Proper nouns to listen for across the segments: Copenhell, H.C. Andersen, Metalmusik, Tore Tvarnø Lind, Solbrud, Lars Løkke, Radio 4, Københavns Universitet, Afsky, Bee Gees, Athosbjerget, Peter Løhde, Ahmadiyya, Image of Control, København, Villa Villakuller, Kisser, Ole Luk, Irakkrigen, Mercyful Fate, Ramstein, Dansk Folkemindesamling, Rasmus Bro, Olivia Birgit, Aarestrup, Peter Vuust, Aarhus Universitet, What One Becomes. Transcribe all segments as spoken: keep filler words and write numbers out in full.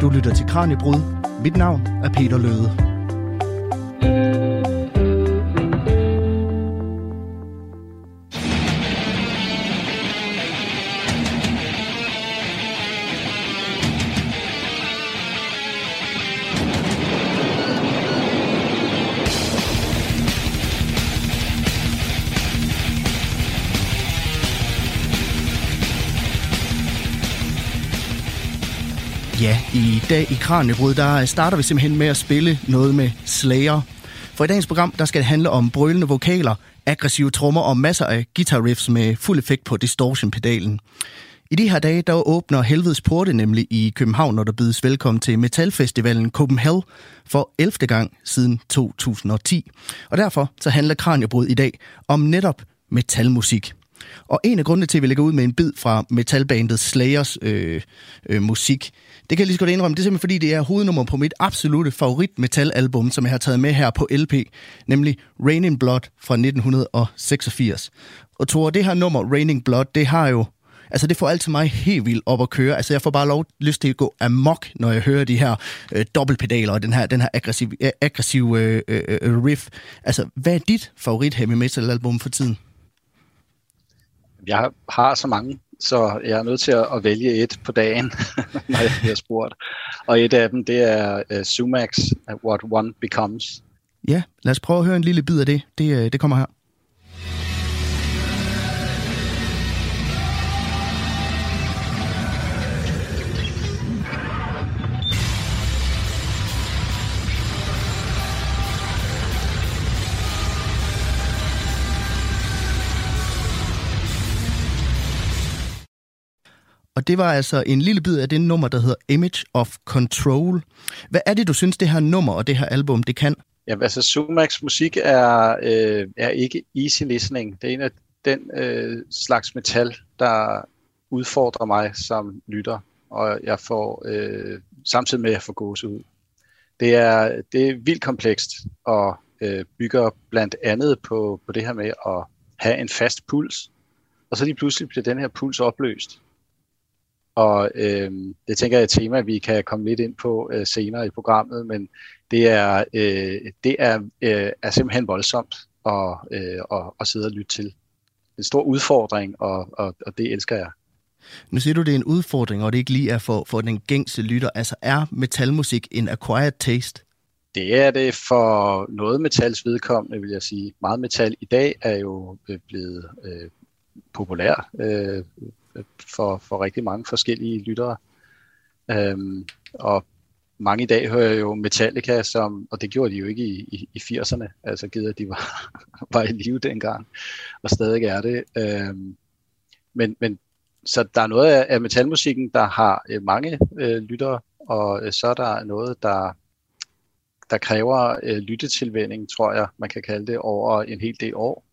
Du lytter til Kraniebrud. Mit navn er Peter Løhde. Ja, i dag i Kraniebrud, der starter vi simpelthen med at spille noget med Slayer. For i dagens program, der skal det handle om brølende vokaler, aggressive trommer og masser af guitar riffs med fuld effekt på distortion-pedalen. I de her dage, der åbner helvedes porte nemlig i København, når der bydes velkommen til metalfestivalen Copenhell for ellevte gang siden to tusind og ti. Og derfor så handler Kraniebrud i dag om netop metalmusik. Og en af grundene til, at vi lægger ud med en bid fra metalbandet Slayers øh, øh, musik, det kan jeg lige så godt indrømme, det er simpelthen fordi, det er hovednummer på mit absolute favorit metalalbum, som jeg har taget med her på L P, nemlig Reign in Blood fra nitten seksogfirs. Og Tore, det her nummer, Reign in Blood, det har jo, altså det får altid mig helt vildt op at køre. Altså jeg får bare lov, lyst til at gå amok, når jeg hører de her øh, dobbeltpedaler og den her, den her aggressive, øh, aggressive øh, øh, riff. Altså hvad er dit favorit heavy metalalbum for tiden? Jeg har så mange, så jeg er nødt til at vælge et på dagen, når jeg bliver spurgt. Og et af dem, det er uh, Sumacs, What One Becomes. Ja, lad os prøve at høre en lille bid af det. Det, det kommer her. Og det var altså en lille bid af det nummer, der hedder Image of Control. Hvad er det, du synes, det her nummer og det her album, det kan? Ja, altså Sumacs musik er, øh, er ikke easy listening. Det er en af den øh, slags metal, der udfordrer mig som lytter, og jeg får øh, samtidig med, at jeg får gåsehud. Det er, det er vildt komplekst og øh, bygger blandt andet på, på det her med at have en fast puls, og så lige pludselig bliver den her puls opløst. Og øh, det tænker jeg er et tema, vi kan komme lidt ind på øh, senere i programmet, men det er, øh, det er, øh, er simpelthen voldsomt at, øh, at, at sidde og lytte til. En stor udfordring, og, og, og det elsker jeg. Nu siger du, det er en udfordring, og det ikke lige er for, for den gængse lytter. Altså er metalmusik en acquired taste? Det er det for noget metals vedkommende, vil jeg sige. Meget metal i dag er jo blevet øh, populær. Øh, For, for rigtig mange forskellige lyttere. Øhm, og mange i dag hører jo Metallica, som, og det gjorde de jo ikke i, i, i firserne, altså gider de var, var i live dengang, og stadig er det. Øhm, men, men så der er noget af, af metalmusikken, der har øh, mange øh, lyttere, og øh, så er der noget, der, der kræver øh, lyttetilvænning, tror jeg, man kan kalde det, over en hel del år.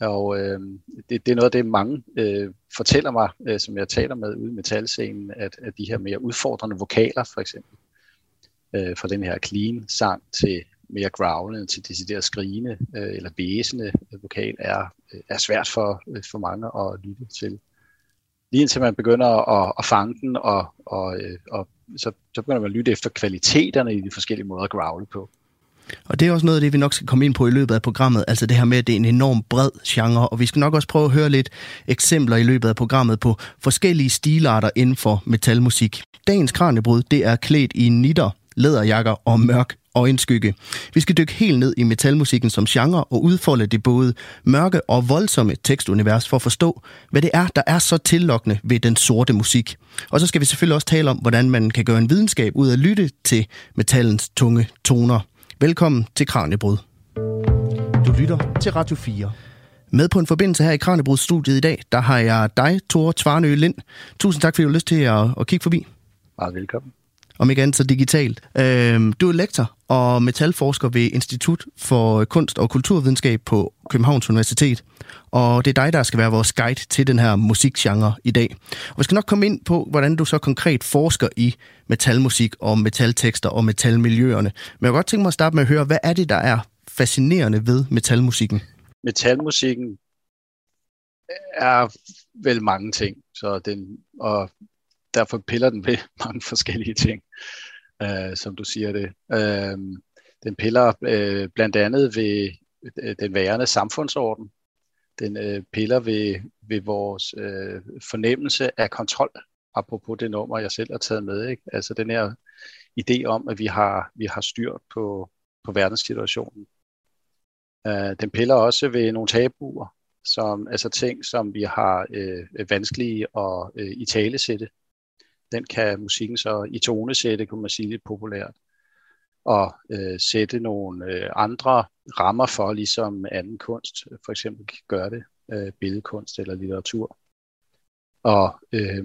Og øh, det, det er noget af det, mange øh, fortæller mig, øh, som jeg taler med ude i metalscenen, at, at de her mere udfordrende vokaler, for eksempel, øh, fra den her clean-sang til mere growlende, til decideret skrigende øh, eller væsende vokal, er, er svært for, for mange at lytte til. Lige indtil man begynder at, at fange den, og, og, øh, og så, så begynder man at lytte efter kvaliteterne i de forskellige måder at growle på. Og det er også noget af det, vi nok skal komme ind på i løbet af programmet, altså det her med, at det er en enorm bred genre, og vi skal nok også prøve at høre lidt eksempler i løbet af programmet på forskellige stilarter inden for metalmusik. Dagens Kraniebrud, det er klædt i nitter, læderjakker og mørk øjenskygge. Vi skal dykke helt ned i metalmusikken som genre og udfolde det både mørke og voldsomme tekstunivers for at forstå, hvad det er, der er så tillokkende ved den sorte musik. Og så skal vi selvfølgelig også tale om, hvordan man kan gøre en videnskab ud af at lytte til metallens tunge toner. Velkommen til Kraniebrud. Du lytter til Radio fire. Med på en forbindelse her i Kraniebrud-studiet i dag, der har jeg dig, Tore Tvarnø Lind. Tusind tak, fordi du har lyst til at, at kigge forbi. Meget velkommen. Om ikke andet så digitalt. Du er lektor og metalforsker ved Institut for Kunst- og Kulturvidenskab på Københavns Universitet. Og det er dig, der skal være vores guide til den her musikgenre i dag. Og vi skal nok komme ind på, hvordan du så konkret forsker i metalmusik og metaltekster og metalmiljøerne. Men jeg kunne godt tænke mig at starte med at høre, hvad er det, der er fascinerende ved metalmusikken? Metalmusikken er vel mange ting, så den... Og derfor piller den ved mange forskellige ting, øh, som du siger det. Øh, den piller øh, blandt andet ved den værende samfundsorden. Den øh, piller ved, ved vores øh, fornemmelse af kontrol, apropos det nummer, jeg selv har taget med. Ikke? Altså den her idé om, at vi har, vi har styr på, på verdenssituationen. Øh, den piller også ved nogle tabuer, som, altså ting, som vi har øh, vanskelige at øh, italesætte. Den kan musikken så i tonesætte, kunne man sige lidt populært, og øh, sætte nogle øh, andre rammer for, ligesom anden kunst for eksempel kan gøre det, øh, billedkunst eller litteratur. Og øh,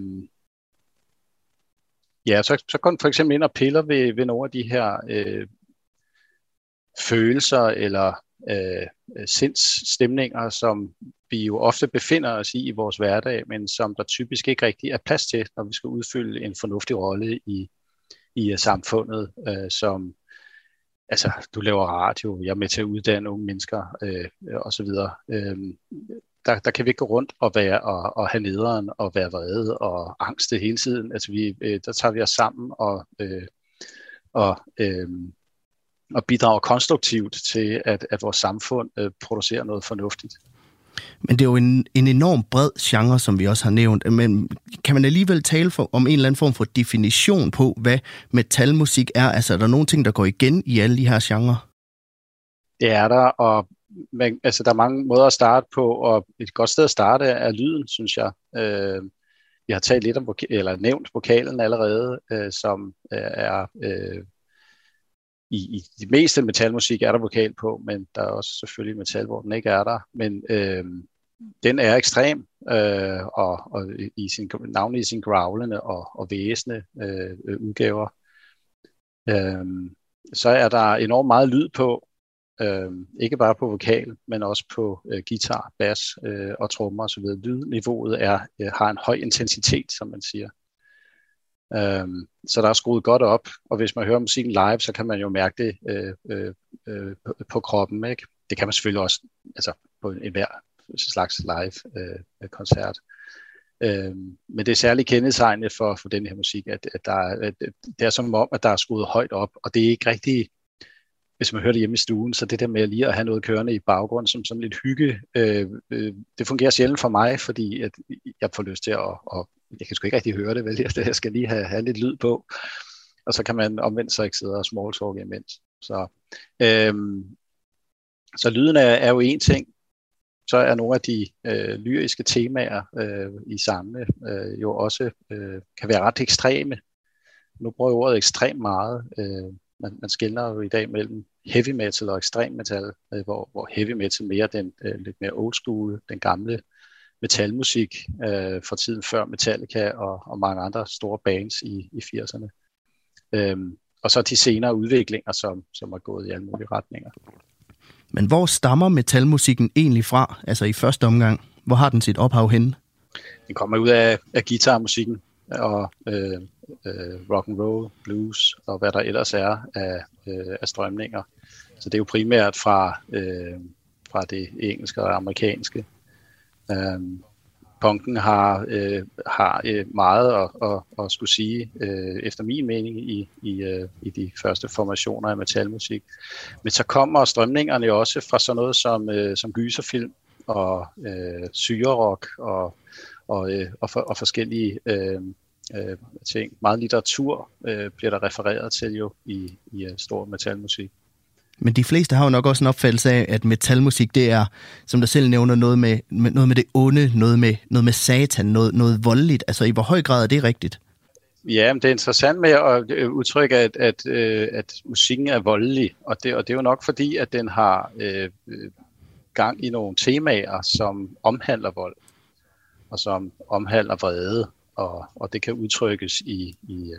ja, så, så går for eksempel ind og piller ved, ved nogle af de her øh, følelser eller øh, sindsstemninger, som vi jo ofte befinder os i i vores hverdag, men som der typisk ikke rigtig er plads til, når vi skal udfylde en fornuftig rolle i, i samfundet, øh, som altså, du laver radio, jeg er med til at uddanne unge mennesker, øh, og så videre. Øh, der, der kan vi ikke gå rundt og, være, og, og have nederen og være vrede og angste hele tiden. Altså, vi, øh, der tager vi os sammen og, øh, og, øh, og bidrager konstruktivt til, at, at vores samfund øh, producerer noget fornuftigt. Men det er jo en, en enorm bred genre, som vi også har nævnt. Men kan man alligevel tale for, om en eller anden form for definition på, hvad metalmusik er? Altså, er der nogle ting, der går igen i alle de her genrer? Det er der, og man, altså, der er mange måder at starte på, og et godt sted at starte er lyden, synes jeg. Øh, vi har talt lidt om voka- eller nævnt vokalen allerede, øh, som er... Øh, I, I de meste metalmusik er der vokal på, men der er også selvfølgelig metal, hvor den ikke er der. Men øh, den er ekstrem, øh, og, og i sin, navnlig i sin growlende og, og væsende øh, udgaver. Øh, så er der enormt meget lyd på, øh, ikke bare på vokal, men også på øh, guitar, bas øh, og trommer osv. Lydniveauet er, øh, har en høj intensitet, som man siger. Um, så der er skruet godt op, og hvis man hører musikken live, så kan man jo mærke det øh, øh, på, på kroppen, ikke? Det kan man selvfølgelig også altså på enhver slags live øh, koncert. Um, men det er særligt kendetegnende for, for den her musik, at, at, der, at det er som om, at der er skruet højt op, og det er ikke rigtig, hvis man hører det hjemme i stuen, så det der med lige at have noget kørende i baggrunden som sådan lidt hygge, øh, øh, det fungerer sjældent for mig, fordi at jeg får lyst til at, at jeg kan sgu ikke rigtig høre det, vel? Jeg skal lige have, have lidt lyd på. Og så kan man omvendt så ikke sidde og smalltalk imens. Så, øhm, så lyden er, er jo en ting. Så er nogle af de øh, lyriske temaer øh, i sangene øh, jo også øh, kan være ret ekstreme. Nu bruger jeg ordet ekstremt meget. Øh, man, man skelner jo i dag mellem heavy metal og ekstrem metal, øh, hvor, hvor heavy metal mere den øh, lidt mere old school, den gamle metalmusik øh, fra tiden før Metallica og, og mange andre store bands i, i firserne. Øhm, og så de senere udviklinger, som, som er gået i alle mulige retninger. Men hvor stammer metalmusikken egentlig fra? Altså i første omgang, hvor har den sit ophav henne? Den kommer ud af, af guitarmusikken og øh, øh, rock'n'roll, blues og hvad der ellers er af, øh, af strømninger. Så det er jo primært fra, øh, fra det engelske og amerikanske. Øhm, punken har, øh, har øh, meget at, at, at skulle sige, øh, efter min mening, i, i, øh, i de første formationer af metalmusik. Men så kommer strømningerne jo også fra sådan noget som, øh, som gyserfilm og øh, syrerok og, og, øh, og, for, og forskellige øh, øh, ting. Meget litteratur øh, bliver der refereret til jo i, i stor metalmusik. Men de fleste har jo nok også en opfattelse af, at metalmusik, det er, som der selv nævner, noget med, med, noget med det onde, noget med, noget med satan, noget, noget voldeligt. Altså i hvor høj grad er det rigtigt? Ja, men det er interessant med at udtrykke, at, at, at musikken er voldelig. Og det, og det er jo nok fordi, at den har øh, gang i nogle temaer, som omhandler vold, og som omhandler vrede. Og, og det kan udtrykkes i... i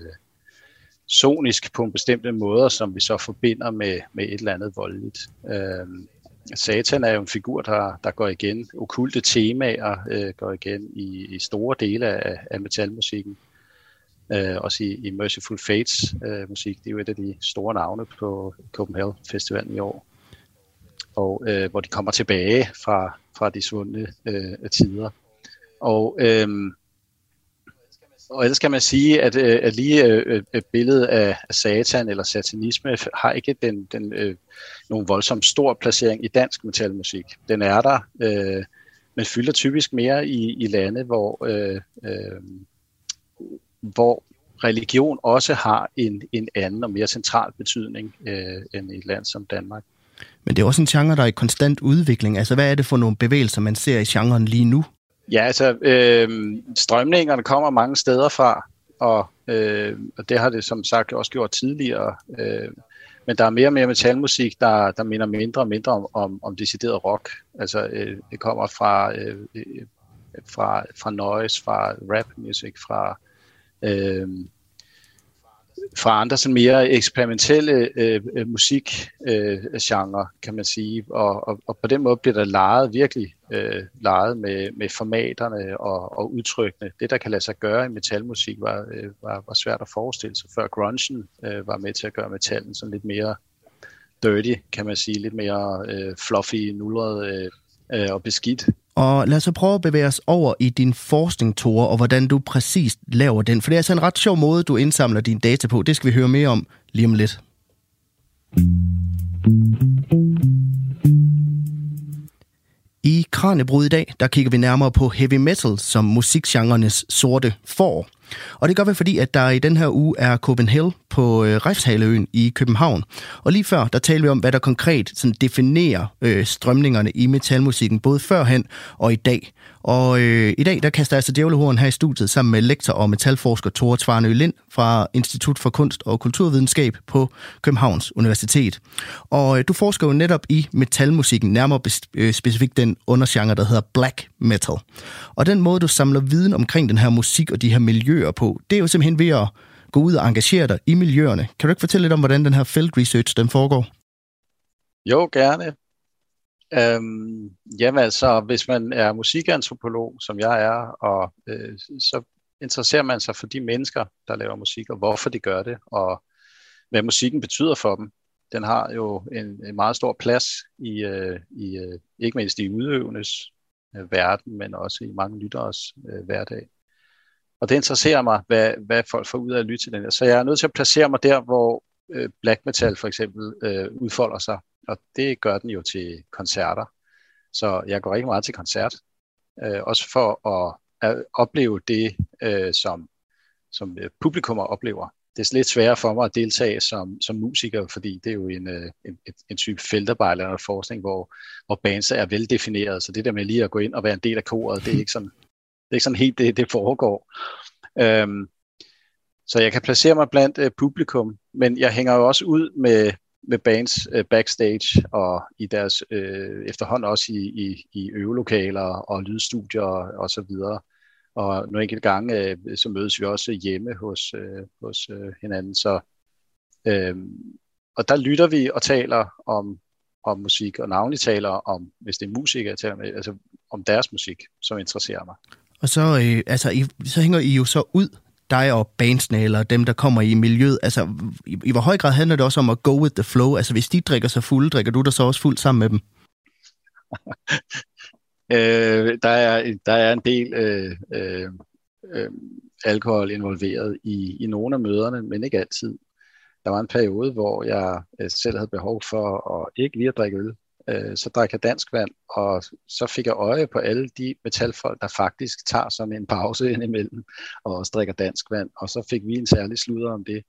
sonisk på en bestemte måder, som vi så forbinder med, med et eller andet voldeligt. Øhm, Satan er jo en figur, der, der går igen. Okkulte temaer øh, går igen i, i store dele af, af metalmusikken. Øh, også i, i Mercyful Fates øh, musik. Det er jo et af de store navne på Copenhell Festivalen i år. Og øh, hvor de kommer tilbage fra, fra de svundne øh, tider. Og... Øh, Og ellers kan man sige, at, at lige et billede af satan eller satanisme har ikke den, den, øh, nogen voldsomt stor placering i dansk metalmusik. Den er der, øh, men fylder typisk mere i, i lande, hvor, øh, øh, hvor religion også har en, en anden og mere central betydning øh, end i et land som Danmark. Men det er også en genre, der er i konstant udvikling. Altså, hvad er det for nogle bevægelser, man ser i genren lige nu? Ja, altså, øh, strømningerne kommer mange steder fra, og, øh, og det har det som sagt også gjort tidligere. Øh, men der er mere og mere metalmusik, der, der minder mindre og mindre om, om, om decideret rock. Altså, øh, det kommer fra, øh, fra, fra noise, fra rap music, fra... Øh, fra andre sådan mere eksperimentelle øh, musikgenre, øh, kan man sige. Og, og, og på den måde bliver der leget, virkelig øh, leget med, med formaterne og, og udtrykkene. Det, der kan lade sig gøre i metalmusik, var, øh, var, var svært at forestille sig, før grungen øh, var med til at gøre metallen sådan lidt mere dirty, kan man sige. Lidt mere øh, fluffy, nulret øh, og beskidt. Og lad os så prøve at bevæge os over i din forskning, Tore, og hvordan du præcist laver den. For det er altså en ret sjov måde, du indsamler dine data på. Det skal vi høre mere om lige om lidt. I Kraniebrud i dag, der kigger vi nærmere på heavy metal som musikgenrenes sorte får. Og det gør vi, fordi at der i den her uge er Copenhell på øh, Refshaleøen i København. Og lige før, der talte vi om, hvad der konkret sådan definerer øh, strømningerne i metalmusikken, både førhen og i dag. Og øh, i dag, der kaster jeg altså djævlehorn her i studiet sammen med lektor og metalforsker Tore Tvarnø Lind fra Institut for Kunst- og Kulturvidenskab på Københavns Universitet. Og øh, du forsker jo netop i metalmusikken, nærmere bes- øh, specifikt den undergenre, der hedder black metal. Og den måde, du samler viden omkring den her musik og de her miljøer på, det er jo simpelthen ved at gå ud og engagere dig i miljøerne. Kan du ikke fortælle lidt om, hvordan den her field research, den foregår? Jo, gerne. Øhm, jamen altså, hvis man er musikantropolog, som jeg er, og øh, så interesserer man sig for de mennesker, der laver musik, og hvorfor de gør det, og hvad musikken betyder for dem. Den har jo en, en meget stor plads i, øh, i øh, ikke mindst i udøvendes øh, verden, men også i mange lytteres øh, hverdag. Og det interesserer mig, hvad, hvad folk får ud af at lytte til den her. Så jeg er nødt til at placere mig der, hvor øh, black metal for eksempel øh, udfolder sig. Og det gør den jo til koncerter. Så jeg går rigtig meget til koncert. Øh, også for at, at opleve det, øh, som, som publikummer oplever. Det er lidt sværere for mig at deltage som, som musiker, fordi det er jo en, øh, en, en type feltarbejde eller forskning, hvor, hvor bands er veldefineret. Så det der med lige at gå ind og være en del af koret, det er ikke sådan... Det er ikke sådan helt det, det foregår. Øhm, så jeg kan placere mig blandt øh, publikum, men jeg hænger jo også ud med, med bands øh, backstage og i deres øh, efterhånden også i, i, i øvelokaler og lydstudier og så videre. Og nogle enkelte gange øh, så mødes vi også hjemme hos, øh, hos øh, hinanden. Så, øh, og der lytter vi og taler om, om musik, og navnlig taler om, hvis det er musik, jeg taler med, altså om deres musik, som interesserer mig. Og så, øh, altså, I, så hænger I jo så ud, dig og bandsene, eller dem, der kommer i miljøet. Altså, i, i hvor høj grad handler det også om at go with the flow? Altså, hvis de drikker sig fulde, drikker du dig så også fuldt sammen med dem? øh, der, er, der er en del øh, øh, øh, alkohol involveret i, i nogle af møderne, men ikke altid. Der var en periode, hvor jeg øh, selv havde behov for at ikke lige at drikke øl. Så drak jeg dansk vand, og så fik jeg øje på alle de metalfolk, der faktisk tager sådan en pause indimellem, og også drikker dansk vand, og så fik vi en særlig sludder om det.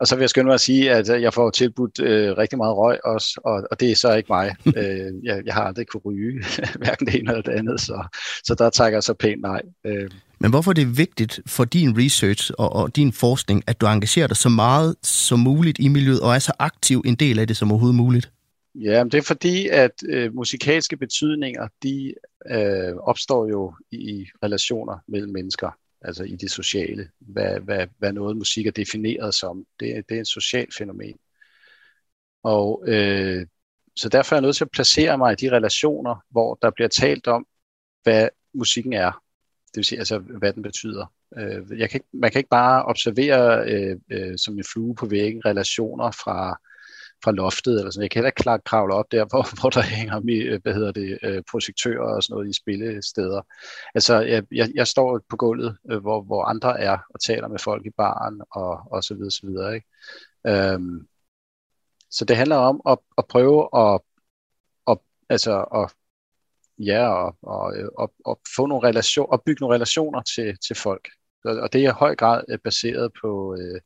Og så vil jeg skynde mig at sige, at jeg får tilbudt øh, rigtig meget røg også, og, og det er så ikke mig. Øh, jeg, jeg har aldrig kunne ryge, hverken det ene eller det andet, så, så der tager jeg så pænt nej. Øh. Men hvorfor er det vigtigt for din research og, og din forskning, at du engagerer dig så meget som muligt i miljøet, og er så aktiv en del af det som overhovedet muligt? Ja, men det er fordi, at øh, musikalske betydninger, de øh, opstår jo i relationer mellem mennesker, altså i det sociale, hvad, hvad, hvad noget musik er defineret som. Det, det er et socialt fænomen. Og øh, så derfor er jeg nødt til at placere mig i de relationer, hvor der bliver talt om, hvad musikken er, det vil sige, altså hvad den betyder. Øh, jeg kan ikke, man kan ikke bare observere øh, øh, som en flue på væggen relationer fra fra loftet eller sådan. Jeg kan heller ikke klart kravle op der, hvor, hvor der hænger med, hvad hedder det, projektører og sådan noget i spillesteder. Altså, jeg, jeg, jeg står på gulvet, hvor, hvor andre er og taler med folk i baren og, og så videre, så videre, ikke? Øhm, så det handler om at, at prøve at, at, altså at ja, og, og, og, og få nogle relationer, og bygge nogle relationer til, til folk. Og det er i høj grad baseret på, øh,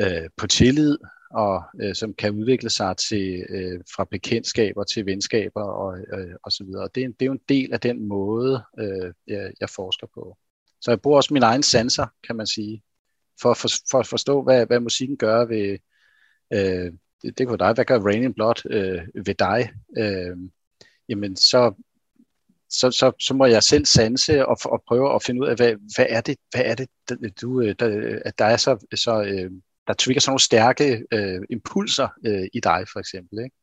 øh, på tillid, og øh, som kan udvikle sig til, øh, fra bekendtskaber til venskaber og, øh, og så videre. Det er, en, det er jo en del af den måde, øh, jeg, jeg forsker på. Så jeg bruger også mine egne sanser, kan man sige, for at for, for forstå, hvad, hvad musikken gør ved, øh, det, det kunne dig, hvad gør Reign in Blood øh, ved dig? Øh, jamen så, så, så, så må jeg selv sanse og, og prøve at finde ud af, hvad, hvad er det, hvad er det du, der, at der er så, så øh, der trigger sådan nogle stærke øh, impulser øh, i dig, for eksempel, ikke?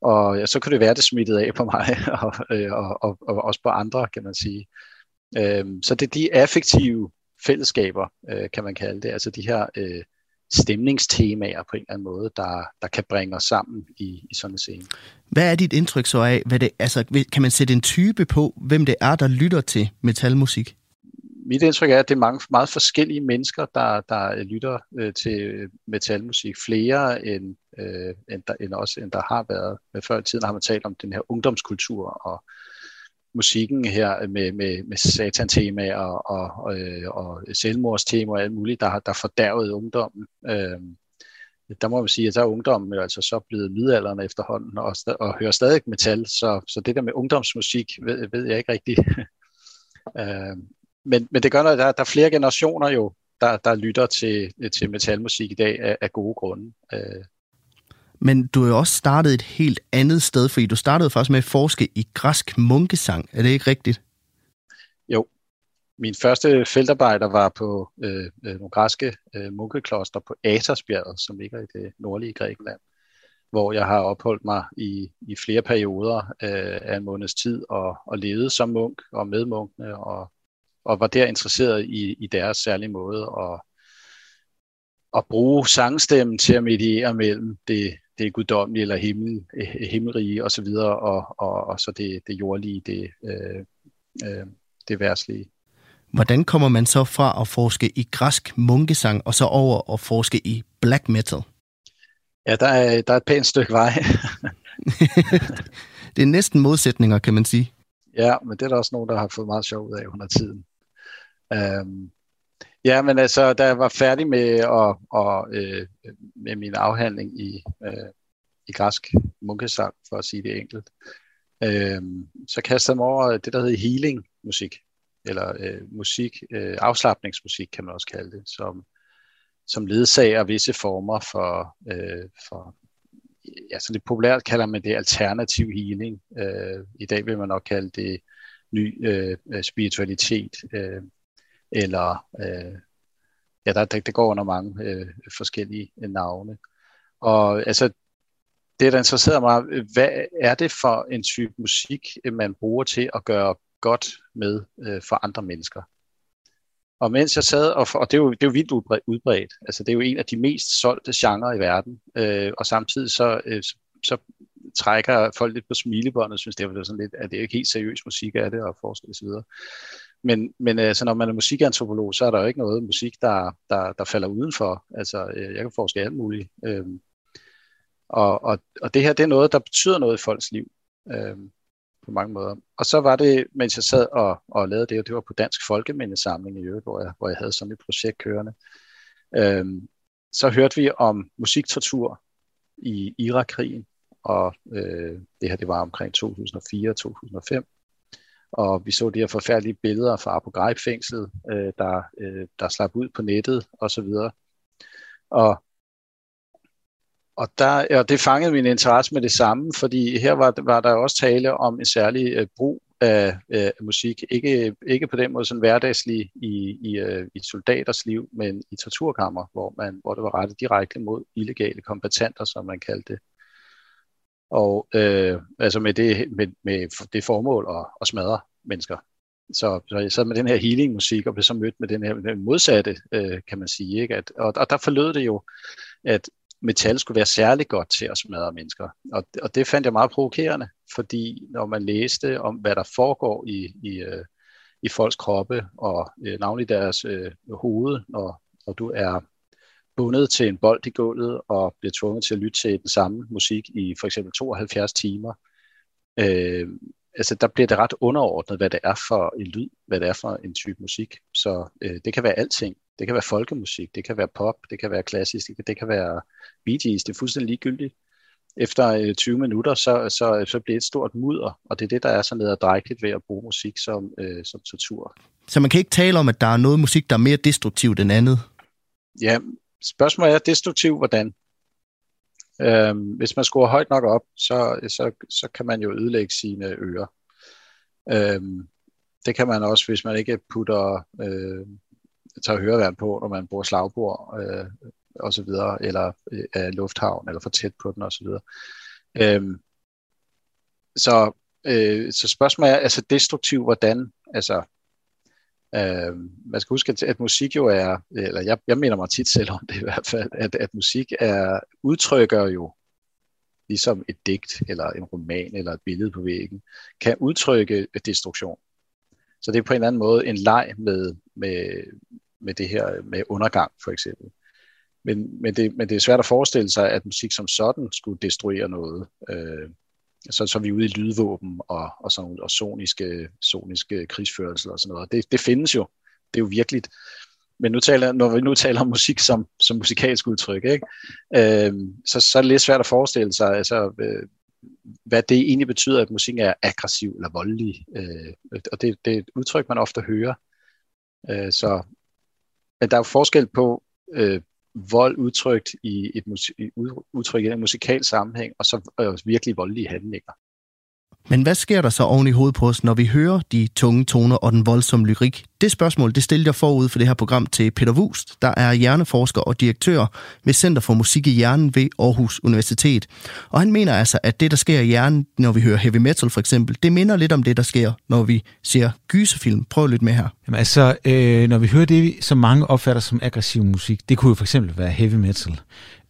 Og ja, så kunne det være, det smittede af på mig, og, øh, og, og, og også på andre, kan man sige. Øh, så det er de affektive fællesskaber, øh, kan man kalde det, altså de her øh, stemningstemaer på en eller anden måde, der, der kan bringe os sammen i, i sådan en scene. Hvad er dit indtryk så af, hvad det, altså, kan man sætte en type på, hvem det er, der lytter til metalmusik? Mit indtryk er, at det er mange, meget forskellige mennesker, der, der lytter øh, til metalmusik. Flere end, øh, end, der, end, også, end der har været. Før i tiden har man talt om den her ungdomskultur og musikken her med, med, med satantemaer og, og, og, og selvmordstemaer og alt muligt, der, der fordærvede ungdommen. Øh, der må man sige, at der er ungdommen jo altså så blevet midalderen efterhånden og, og hører stadig metal, så, så det der med ungdomsmusik ved, ved jeg ikke rigtigt. øh, Men, men det gør noget, der, der er flere generationer jo, der, der lytter til, til metalmusik i dag af, af gode grunde. Øh. Men du har jo også startet et helt andet sted, fordi du startede faktisk med at forske i græsk munkesang. Er det ikke rigtigt? Jo. Min første feltarbejder var på øh, nogle græske øh, munkekloster på Athosbjerget, som ligger i det nordlige Grækenland, hvor jeg har opholdt mig i, i flere perioder øh, af en måneds tid og, og levet som munk og med munkene og og var der interesseret i, i deres særlige måde at, at bruge sangstemmen til at mediere mellem det, det guddommelige eller himmel, himmelrige og så videre, og, og, og så det, det jordlige, det, øh, øh, det verdslige. Hvordan kommer man så fra at forske i græsk munkesang og så over at forske i black metal? Ja, der er, der er et pænt stykke vej. Det er næsten modsætninger, kan man sige. Ja, men det er der også nogen, der har fået meget sjov ud af under tiden. Øhm, ja, men altså, da jeg var færdig med, at, og, øh, med min afhandling i, øh, i græsk munkesang, for at sige det enkelt, øh, så kastede jeg mig over det, der hedder healing-musik, eller øh, musik, øh, afslapningsmusik, kan man også kalde det, som, som ledsager visse former for... Øh, for ja, så lidt populært kalder man det alternativ healing. Øh, I dag vil man nok kalde det ny øh, spiritualitet. Øh, eller, øh, ja, der, det går under mange øh, forskellige navne. Og altså, det der interesserer mig, hvad er det for en type musik, man bruger til at gøre godt med øh, for andre mennesker? Og mens jeg sad, og, for, og det, er jo, det er jo vildt udbredt, altså det er jo en af de mest solgte genrer i verden, øh, og samtidig så, øh, så, så trækker folk lidt på smilebåndet, synes det var sådan lidt, at det er jo ikke helt seriøs musik af det, og forskning og så videre. Men, men altså, når man er musikantropolog, så er der jo ikke noget musik, der, der, der falder udenfor. Altså, jeg kan forske alt muligt. Øh, og, og, og det her, det er noget, der betyder noget i folks liv. Øh, på mange måder. Og så var det, mens jeg sad og, og lavede det, og det var på Dansk Folkemindesamling i øvrigt, hvor jeg, hvor jeg havde sådan et projekt kørende, øhm, så hørte vi om musiktortur i Irakkrigen, og øh, det her, det var omkring to tusind og fire til to tusind og fem, og vi så de her forfærdelige billeder fra Abu Ghraib-fængslet, øh, der, øh, der slap ud på nettet, og så videre. Og Og, der, og det fangede min interesse med det samme, fordi her var, var der også tale om en særlig uh, brug af uh, musik. Ikke, ikke på den måde sådan hverdagslig i, i, uh, i soldaters liv, men i torturkammer, hvor, man, hvor det var rettet direkte mod illegale kombattanter, som man kaldte det. Og uh, altså med det, med, med det formål at, at smadre mennesker. Så, så jeg sad med den her healing-musik og blev så mødt med den her modsatte, uh, kan man sige. Ikke? At, og, og der forlød det jo, at metal skulle være særlig godt til at smadre mennesker. Og, og det fandt jeg meget provokerende, fordi når man læste om, hvad der foregår i, i, øh, i folks kroppe, og øh, navnlig deres øh, hoved, når, når du er bundet til en bold i gulvet og bliver tvunget til at lytte til den samme musik i for eksempel tooghalvfjerds timer, øh, altså der bliver det ret underordnet, hvad det er for en lyd, hvad det er for en type musik. Så øh, det kan være alting. Det kan være folkemusik, det kan være pop, det kan være klassisk, det kan, det kan være Bee Gees, det er fuldstændig ligegyldigt. Efter tyve minutter, så, så, så bliver det et stort mudder, og det er det, der er så nederdrægtigt ved at bruge musik som, øh, som tortur. Så man kan ikke tale om, at der er noget musik, der er mere destruktivt end andet? Ja, spørgsmålet er, destruktiv hvordan? Øhm, hvis man skruer højt nok op, så, så, så kan man jo ødelægge sine ører. Øhm, det kan man også, hvis man ikke putter... Øh, tager høreværn på, når man bruger slagbord øh, og så videre, eller øh, lufthavn, eller for tæt på den og så videre. Øhm, så, øh, så spørgsmålet er, altså destruktiv, hvordan? Altså, øh, man skal huske, at, at musik jo er, eller jeg, jeg mener mig tit selv om det i hvert fald, at, at musik er, udtrykker jo, ligesom et digt, eller en roman, eller et billede på væggen, kan udtrykke destruktion. Så det er på en eller anden måde en leg med, med, med det her med undergang, for eksempel. Men, men, det, men det er svært at forestille sig, at musik som sådan skulle destruere noget. Øh, så, så er vi ude i lydvåben og, og, sådan, og soniske, soniske krigsførelser og sådan noget. Det, det findes jo. Det er jo virkeligt. Men nu taler, når vi nu taler om musik som, som musikalsk udtryk, ikke? Øh, så, så er det lidt svært at forestille sig... Altså, øh, hvad det egentlig betyder, at musikken er aggressiv eller voldelig. Øh, og det, det er et udtryk, man ofte hører. Øh, så, men der er jo forskel på øh, vold udtrykt i et mus- udtryk i en musikalsk sammenhæng, og så øh, virkelig voldelige handlinger. Men hvad sker der så oven i hovedet på os, når vi hører de tunge toner og den voldsomme lyrik? Det spørgsmål, det stillede jeg forud for det her program til Peter Vuust, der er hjerneforsker og direktør ved Center for Musik i Hjernen ved Aarhus Universitet. Og han mener altså, at det, der sker i hjernen, når vi hører heavy metal for eksempel, det minder lidt om det, der sker, når vi ser gyserfilm. Prøv lidt med her. Jamen altså, øh, når vi hører det, som mange opfatter som aggressiv musik, det kunne jo for eksempel være heavy metal,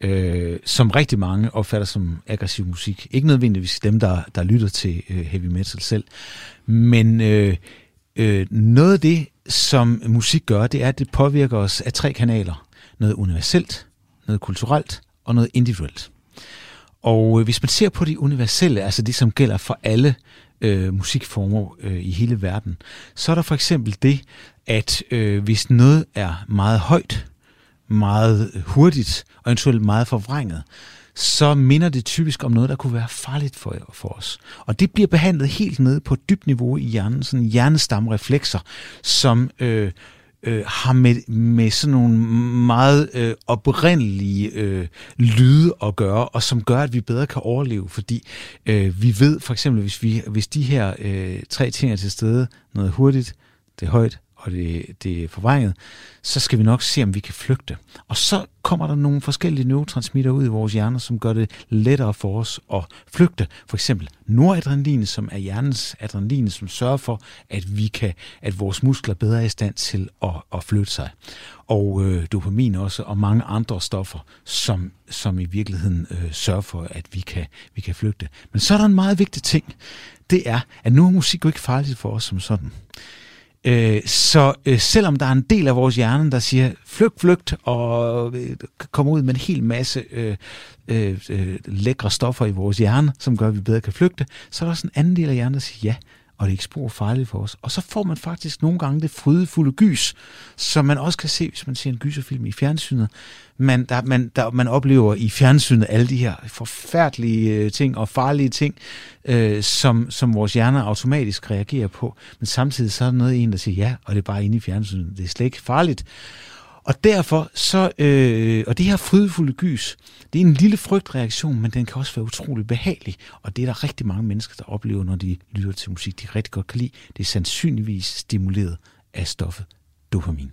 øh, som rigtig mange opfatter som aggressiv musik. Ikke nødvendigvis dem, der, der lytter til øh, heavy metal selv, men... Øh, Øh, noget af det, som musik gør, det er, at det påvirker os af tre kanaler. Noget universelt, noget kulturelt og noget individuelt. Og øh, hvis man ser på det universelle, altså det, som gælder for alle øh, musikformer øh, i hele verden, så er der for eksempel det, at øh, hvis noget er meget højt, meget hurtigt og eventuelt meget forvrænget, så minder det typisk om noget, der kunne være farligt for, for os. Og det bliver behandlet helt nede på dybt niveau i hjernen, sådan hjernestamreflekser, som øh, øh, har med, med sådan nogle meget øh, oprindelige øh, lyde at gøre, og som gør, at vi bedre kan overleve, fordi øh, vi ved for eksempel, hvis, vi, hvis de her øh, tre ting er til stede, noget hurtigt, det er højt, og det, det er forvrænget, så skal vi nok se, om vi kan flygte. Og så kommer der nogle forskellige neurotransmitter ud i vores hjerner, som gør det lettere for os at flygte. For eksempel noradrenalin, som er hjernens adrenalin, som sørger for, at vi kan, at vores muskler bedre er i stand til at, at flytte sig. Og øh, dopamin også, og mange andre stoffer, som, som i virkeligheden øh, sørger for, at vi kan, vi kan flygte. Men så er der en meget vigtig ting. Det er, at nu er musik jo ikke farligt for os som sådan. Så øh, selvom der er en del af vores hjerne, der siger flygt, flygt, og øh, kommer ud med en hel masse øh, øh, lækre stoffer i vores hjerne, som gør, at vi bedre kan flygte, så er der også en anden del af hjernen, der siger ja, og det er ikke spor farligt for os. Og så får man faktisk nogle gange det frydefulde gys, som man også kan se, hvis man ser en gyserfilm i fjernsynet. Man, der, man, der, man oplever i fjernsynet alle de her forfærdelige ting og farlige ting, øh, som, som vores hjerner automatisk reagerer på. Men samtidig så er der noget i en, der siger ja, og det er bare inde i fjernsynet. Det er slet ikke farligt. Og derfor så, øh, og det her frydefulde gys, det er en lille frygtreaktion, men den kan også være utrolig behagelig. Og det er der rigtig mange mennesker, der oplever, når de lytter til musik, de rigtig godt kan lide. Det er sandsynligvis stimuleret af stoffet dopamin.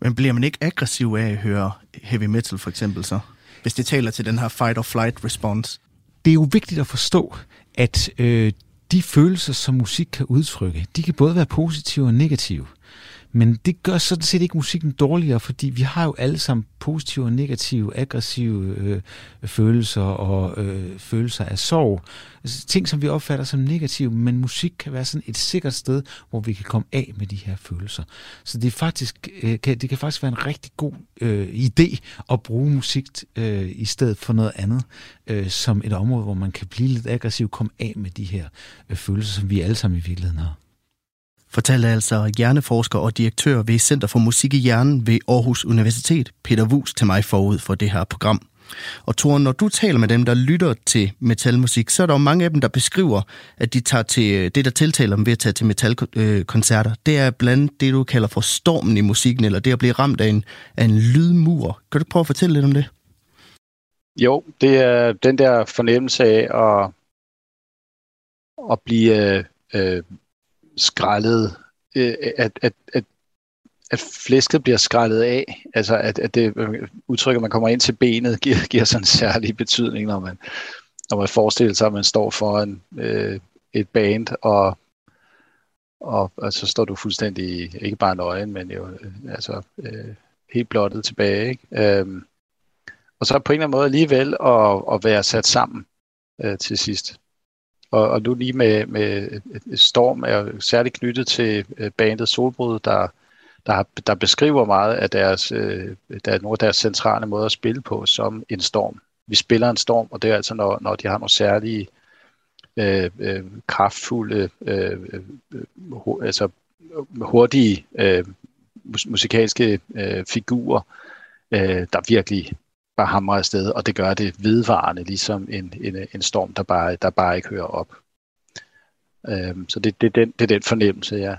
Men bliver man ikke aggressiv af at høre heavy metal for eksempel så? Hvis det taler til den her fight or flight response? Det er jo vigtigt at forstå, at øh, de følelser, som musik kan udtrykke, de kan både være positive og negative. Men det gør sådan set ikke musikken dårligere, fordi vi har jo alle sammen positive og negative, aggressive øh, følelser og øh, følelser af sorg. Altså, ting, som vi opfatter som negative, men musik kan være sådan et sikkert sted, hvor vi kan komme af med de her følelser. Så det, er faktisk, øh, kan, det kan faktisk være en rigtig god øh, idé at bruge musik øh, i stedet for noget andet, øh, som et område, hvor man kan blive lidt aggressiv og komme af med de her øh, følelser, som vi alle sammen i virkeligheden har. Fortalte altså hjerneforsker og direktør ved Center for Musik i Hjernen ved Aarhus Universitet, Peter Vuust, til mig forud for det her program. Og Tore, når du taler med dem, der lytter til metalmusik, så er der jo mange af dem, der beskriver, at de tager til, det, der tiltaler dem ved at tage til metalkoncerter, det er blandt andet det, du kalder for stormen i musikken, eller det at blive ramt af en, af en lydmur. Kan du prøve at fortælle lidt om det? Jo, det er den der fornemmelse af at, at blive... Øh, skrællet, at, at, at, at flæsket bliver skrællet af, altså at, at det udtrykker, man kommer ind til benet, giver, giver sådan en særlig betydning, når man, når man forestiller sig, at man står foran øh, et band, og, og, og så står du fuldstændig, ikke bare nøgen, men jo altså, øh, helt blottet tilbage. Ikke? Øhm, og så på en eller anden måde alligevel at, at være sat sammen øh, til sidst. Og, og nu lige med, med Storm er særligt knyttet til bandet Solbrud, der, der, der beskriver meget af deres, der, nogle af deres centrale måder at spille på som en storm. Vi spiller en storm, og det er altså, når, når de har nogle særlige øh, øh, kraftfulde, øh, øh, altså hurtige øh, musikalske øh, figurer, øh, der virkelig... bare hamrer afsted, og det gør det vedvarende, ligesom en, en, en storm, der bare, der bare ikke hører op. Øhm, så det, det, den, det er den fornemmelse, ja.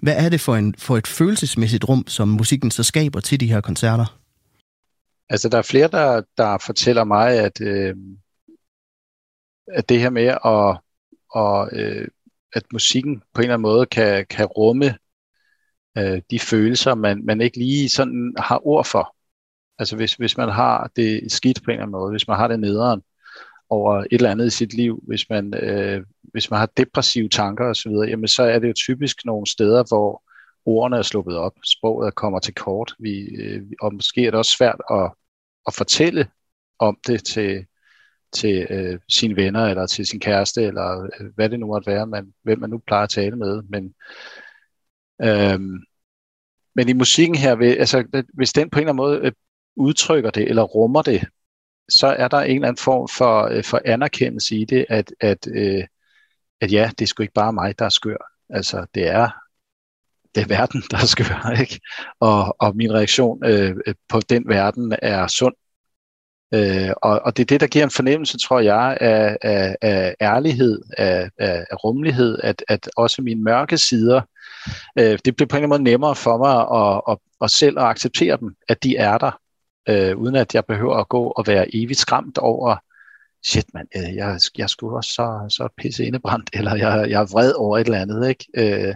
Hvad er det for, en, for et følelsesmæssigt rum, som musikken så skaber til de her koncerter? Altså, der er flere, der, der fortæller mig, at, øh, at det her med, at, og, øh, at musikken på en eller anden måde kan, kan rumme øh, de følelser, man, man ikke lige sådan har ord for. Altså hvis, hvis man har det skidt på en eller anden måde, hvis man har det nederen over et eller andet i sit liv, hvis man, øh, hvis man har depressive tanker osv., jamen så er det jo typisk nogle steder, hvor ordene er sluppet op, sproget kommer til kort, vi, øh, og måske er det også svært at, at fortælle om det til, til øh, sine venner eller til sin kæreste, eller øh, hvad det nu måtte være, man, hvem man nu plejer at tale med, men... Øh, men i musikken her, altså, hvis den på en eller anden måde... Øh, udtrykker det eller rummer det, så er der en eller anden form for, for anerkendelse i det, at, at, at ja, det er sgu ikke bare mig, der er skør. Altså, det er, det er verden, der er skør, ikke? Og, og min reaktion øh, på den verden er sund. Øh, og, og det er det, der giver en fornemmelse, tror jeg, af, af, af ærlighed, af, af rummelighed, at, at også mine mørke sider, øh, det bliver på en eller anden måde nemmere for mig at, at, at selv at acceptere dem, at de er der. Øh, uden at jeg behøver at gå og være evigt skræmt over, shit mand, øh, jeg, jeg skulle også så, så pisse indebrændt, eller jeg, jeg er vred over et eller andet. Ikke? Øh,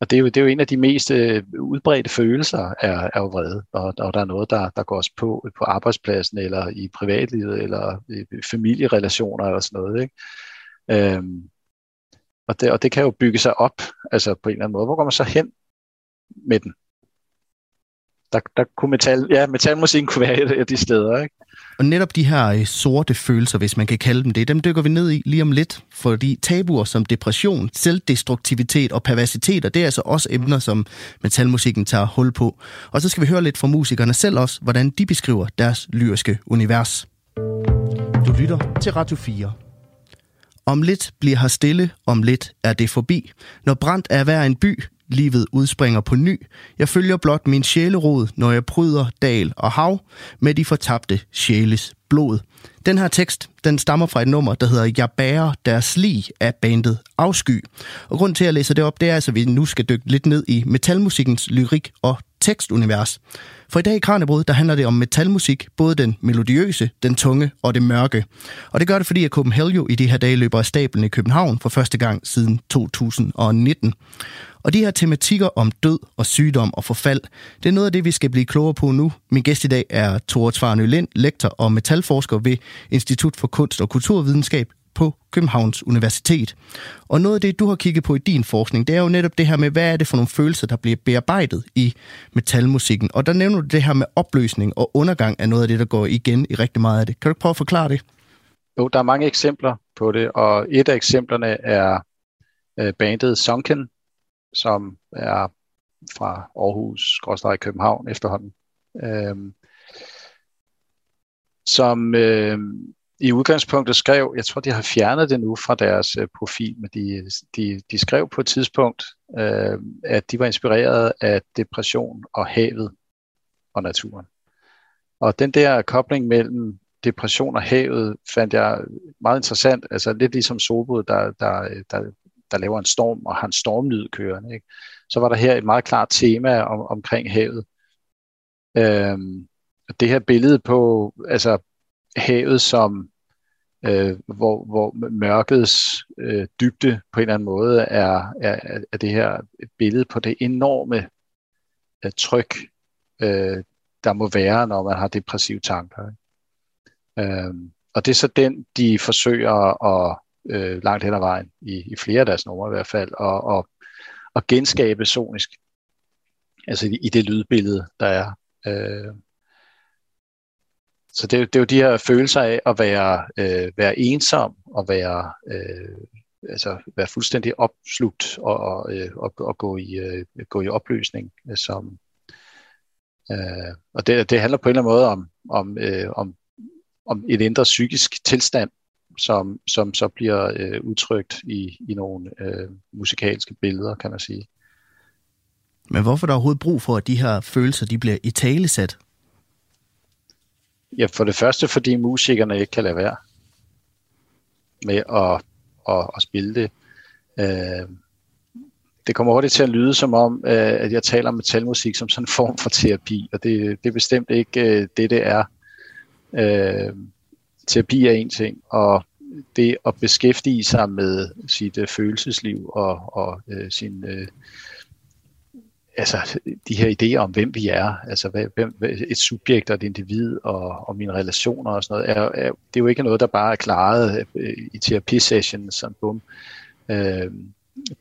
og det er, jo, det er jo en af de mest øh, udbredte følelser er, er jo vrede, og, og der er noget, der, der går os på på arbejdspladsen, eller i privatlivet, eller i familierelationer, eller sådan noget. Ikke? Øh, og, det, og det kan jo bygge sig op, altså på en eller anden måde. Hvor går man så hen med den? Der, der kunne metal, ja, metalmusikken kunne være et af de steder, ikke? Og netop de her sorte følelser, hvis man kan kalde dem det, dem dykker vi ned i lige om lidt, fordi tabuer som depression, selvdestruktivitet og perversiteter, det er altså også emner, som metalmusikken tager hul på. Og så skal vi høre lidt fra musikerne selv også, hvordan de beskriver deres lyriske univers. Du lytter til Radio fire. Om lidt bliver her stille, om lidt er det forbi. Når brændt er hver en by... Livet udspringer på ny. Jeg følger blot min sjælerod, når jeg pryder dal og hav med de fortabte sjæles blod. Den her tekst, den stammer fra et nummer, der hedder Jeg bærer deres lig af bandet Afsky. Og grund til, at jeg læser det op, det er altså, at vi nu skal dykke lidt ned i metalmusikkens lyrik og tekstunivers. For i dag i Kraniebrud, der handler det om metalmusik, både den melodiøse, den tunge og det mørke. Og det gør det, fordi at Copenhell jo i de her dage løber af stablen i København for første gang siden to tusind og nitten. Og de her tematikker om død og sygdom og forfald, det er noget af det, vi skal blive klogere på nu. Min gæst i dag er Tore Tvarnø Lind, lektor og metalforsker ved Institut for Kunst- og Kulturvidenskab på Københavns Universitet. Og noget af det, du har kigget på i din forskning, det er jo netop det her med, hvad er det for nogle følelser, der bliver bearbejdet i metalmusikken. Og der nævner du det her med opløsning og undergang af noget af det, der går igen i rigtig meget af det. Kan du ikke prøve at forklare det? Jo, der er mange eksempler på det, og et af eksemplerne er bandet Sunken, som er fra Aarhus, skråstreg København efterhånden, øhm, som øhm, i udgangspunktet skrev, jeg tror, de har fjernet det nu fra deres øh, profil, men de, de, de skrev på et tidspunkt, øh, at de var inspireret af depression og havet og naturen. Og den der kobling mellem depression og havet fandt jeg meget interessant, altså lidt ligesom Solbrud, der, der, der der laver en storm og har en stormlyd kørende, ikke? Så var der her et meget klart tema om, omkring havet. Øhm, det her billede på altså havet som øh, hvor, hvor mørkets øh, dybde på en eller anden måde er, er, er det her billede på det enorme øh, tryk, øh, der må være, når man har depressive tanker. Øhm, og det er så den, de forsøger at Øh, langt hen ad vejen, i, i flere af deres numre i hvert fald, og, og, og genskabe sonisk, altså i, i det lydbillede, der er. Øh. Så det, det er jo de her følelser af at være, øh, være ensom, og være, øh, altså være fuldstændig opslugt, og, og, øh, og, og gå, i, øh, gå i opløsning. Øh, som, øh, og det, det handler på en eller anden måde om, om, øh, om, om et indre psykisk tilstand, Som, som så bliver øh, udtrykt i, i nogle øh, musikalske billeder, kan man sige. Men hvorfor er der overhovedet brug for, at de her følelser de bliver italesat? Ja, for det første, fordi musikerne ikke kan lade være med at, at, at spille det. Øh, det kommer hurtigt til at lyde som om, øh, at jeg taler om metalmusik som sådan en form for terapi, og det, det er bestemt ikke øh, det, det er. Øh, Terapi er en ting, og det at beskæftige sig med sit øh, følelsesliv og, og øh, sin, øh, altså de her idéer om, hvem vi er, altså hvad, hvem, et subjekt og et individ og, og mine relationer og sådan noget, er, er, det er jo ikke noget, der bare er klaret øh, i terapisessionen, sådan bum. Øh,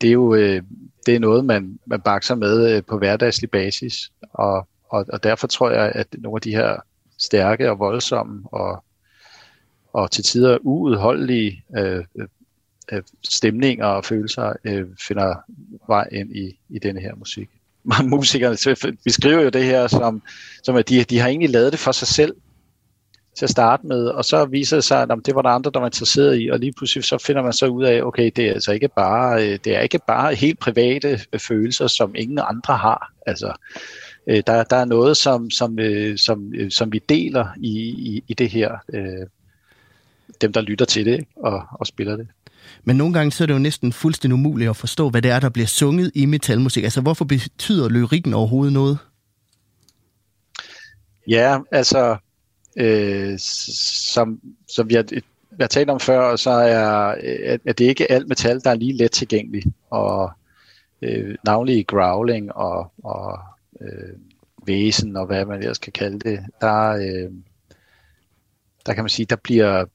det er jo øh, det er noget, man, man bakser med øh, på hverdagslig basis, og, og, og derfor tror jeg, at nogle af de her stærke og voldsomme og og til tider uudholdelige øh, øh, stemninger og følelser øh, finder vej ind i, i denne her musik. Musikerne beskriver jo det her som, som at de, de har egentlig lavet det for sig selv til at starte med, og så viser det sig, at det var der andre, der var interesseret i, og lige pludselig så finder man så ud af, okay, det er altså ikke bare, det er ikke bare helt private følelser, som ingen andre har. Altså, der, der er noget, som, som, som, som vi deler i, i, i det her øh, dem, der lytter til det og, og spiller det. Men nogle gange så er det jo næsten fuldstændig umuligt at forstå, hvad det er, der bliver sunget i metalmusik. Altså, hvorfor betyder lyrikken overhovedet noget? Ja, altså, øh, som, som vi har, vi har talt om før, så er at det ikke alt metal, der er lige let tilgængeligt. Og øh, navnlig growling og, og øh, væsen og hvad man ellers kan kalde det, der, øh, der kan man sige, der bliver...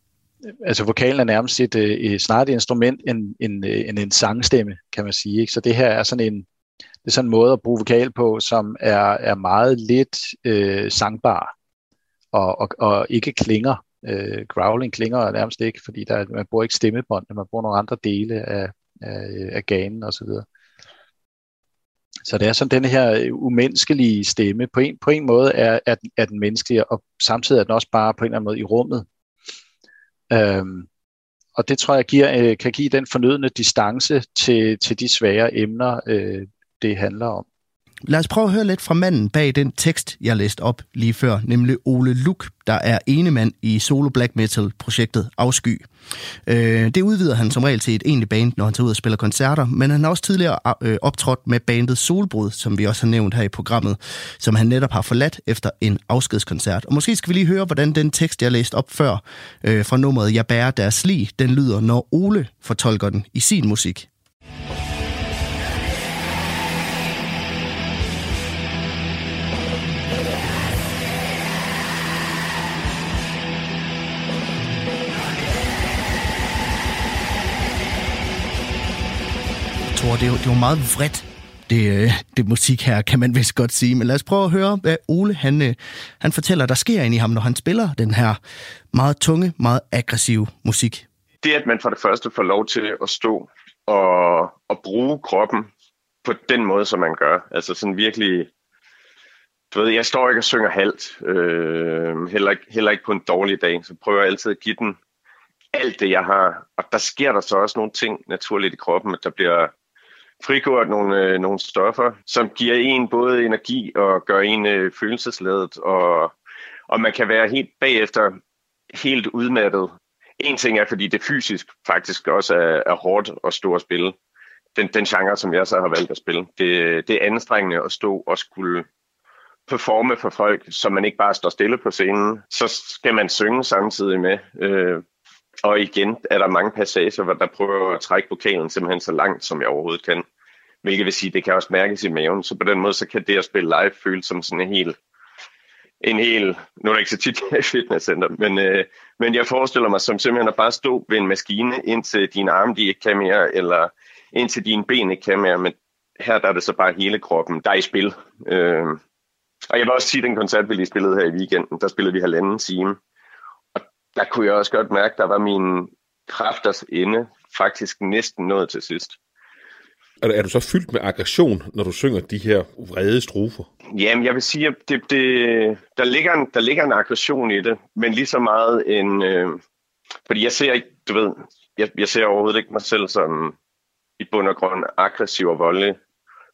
Altså vokalen er nærmest et, et, snart et instrument end en, en, en sangstemme, kan man sige. Ikke? Så det her er sådan en, det er sådan en måde at bruge vokal på, som er, er meget lidt øh, sangbar og, og, og ikke klinger. Øh, growling klinger nærmest ikke, fordi der, man bruger ikke stemmebånd, man bruger nogle andre dele af, af, af ganen osv. Så, så det er sådan den her umenneskelige stemme. På en, på en måde er, er, den, er den menneskelige, og samtidig er den også bare på en eller anden måde i rummet. Øhm, og det tror jeg giver, øh, kan give den fornødne distance til, til de svære emner, øh, det handler om. Lad os prøve at høre lidt fra manden bag den tekst, jeg læste op lige før, nemlig Ole Luk, der er ene mand i solo black metal-projektet Afsky. Øh, det udvider han som regel til et egentligt band, når han tager ud og spiller koncerter, men han har også tidligere optrådt med bandet Solbrud, som vi også har nævnt her i programmet, som han netop har forladt efter en afskedskoncert. Og måske skal vi lige høre, hvordan den tekst, jeg læste op før øh, fra nummeret Jeg bærer deres lig, den lyder, når Ole fortolker den i sin musik. Tore, det er jo, det er jo meget vredt, det, det musik her, kan man vist godt sige. Men lad os prøve at høre, hvad Ole han, han fortæller, der sker ind i ham, når han spiller den her meget tunge, meget aggressive musik. Det, at man for det første får lov til at stå og, og bruge kroppen på den måde, som man gør. Altså sådan virkelig... Du ved, jeg står ikke og synger halvt. Øh, heller, ikke, heller ikke på en dårlig dag. Så prøver jeg altid at give den alt det, jeg har. Og der sker der så også nogle ting naturligt i kroppen. Der bliver frigjort nogle, øh, nogle stoffer, som giver en både energi og gør en øh, følelsesladet. Og, og man kan være helt bagefter helt udmattet. En ting er, fordi det fysisk faktisk også er, er hårdt at stå og spille. Den, den genre, som jeg så har valgt at spille, det, det er anstrengende at stå og skulle performe for folk, så man ikke bare står stille på scenen. Så skal man synge samtidig med. Øh, og igen er der mange passager, hvor der prøver at trække vokalen simpelthen så langt, som jeg overhovedet kan. Hvilket vil sige, det kan også mærkes i maven. Så på den måde, så kan det at spille live føles som sådan en hel... En hel... Nu er der ikke så tit i fitnesscenter, men, øh, men jeg forestiller mig som simpelthen at bare stå ved en maskine, indtil dine arme de ikke kan mere, eller indtil dine ben ikke kan mere. Men her der er det så bare hele kroppen, der er i spil. Øh, Og jeg vil også sige, den koncert, vi lige spillede her i weekenden, der spillede vi halvanden time. Og der kunne jeg også godt mærke, der var mine kræfters ende faktisk næsten nået til sidst. Er du så fyldt med aggression, når du synger de her vrede strofer? Jamen, jeg vil sige, at det, det, der, ligger en, der ligger en aggression i det, men lige så meget en... Øh, fordi jeg ser ikke, du ved, jeg, jeg ser overhovedet ikke mig selv som i bund og grund aggressiv og voldelig.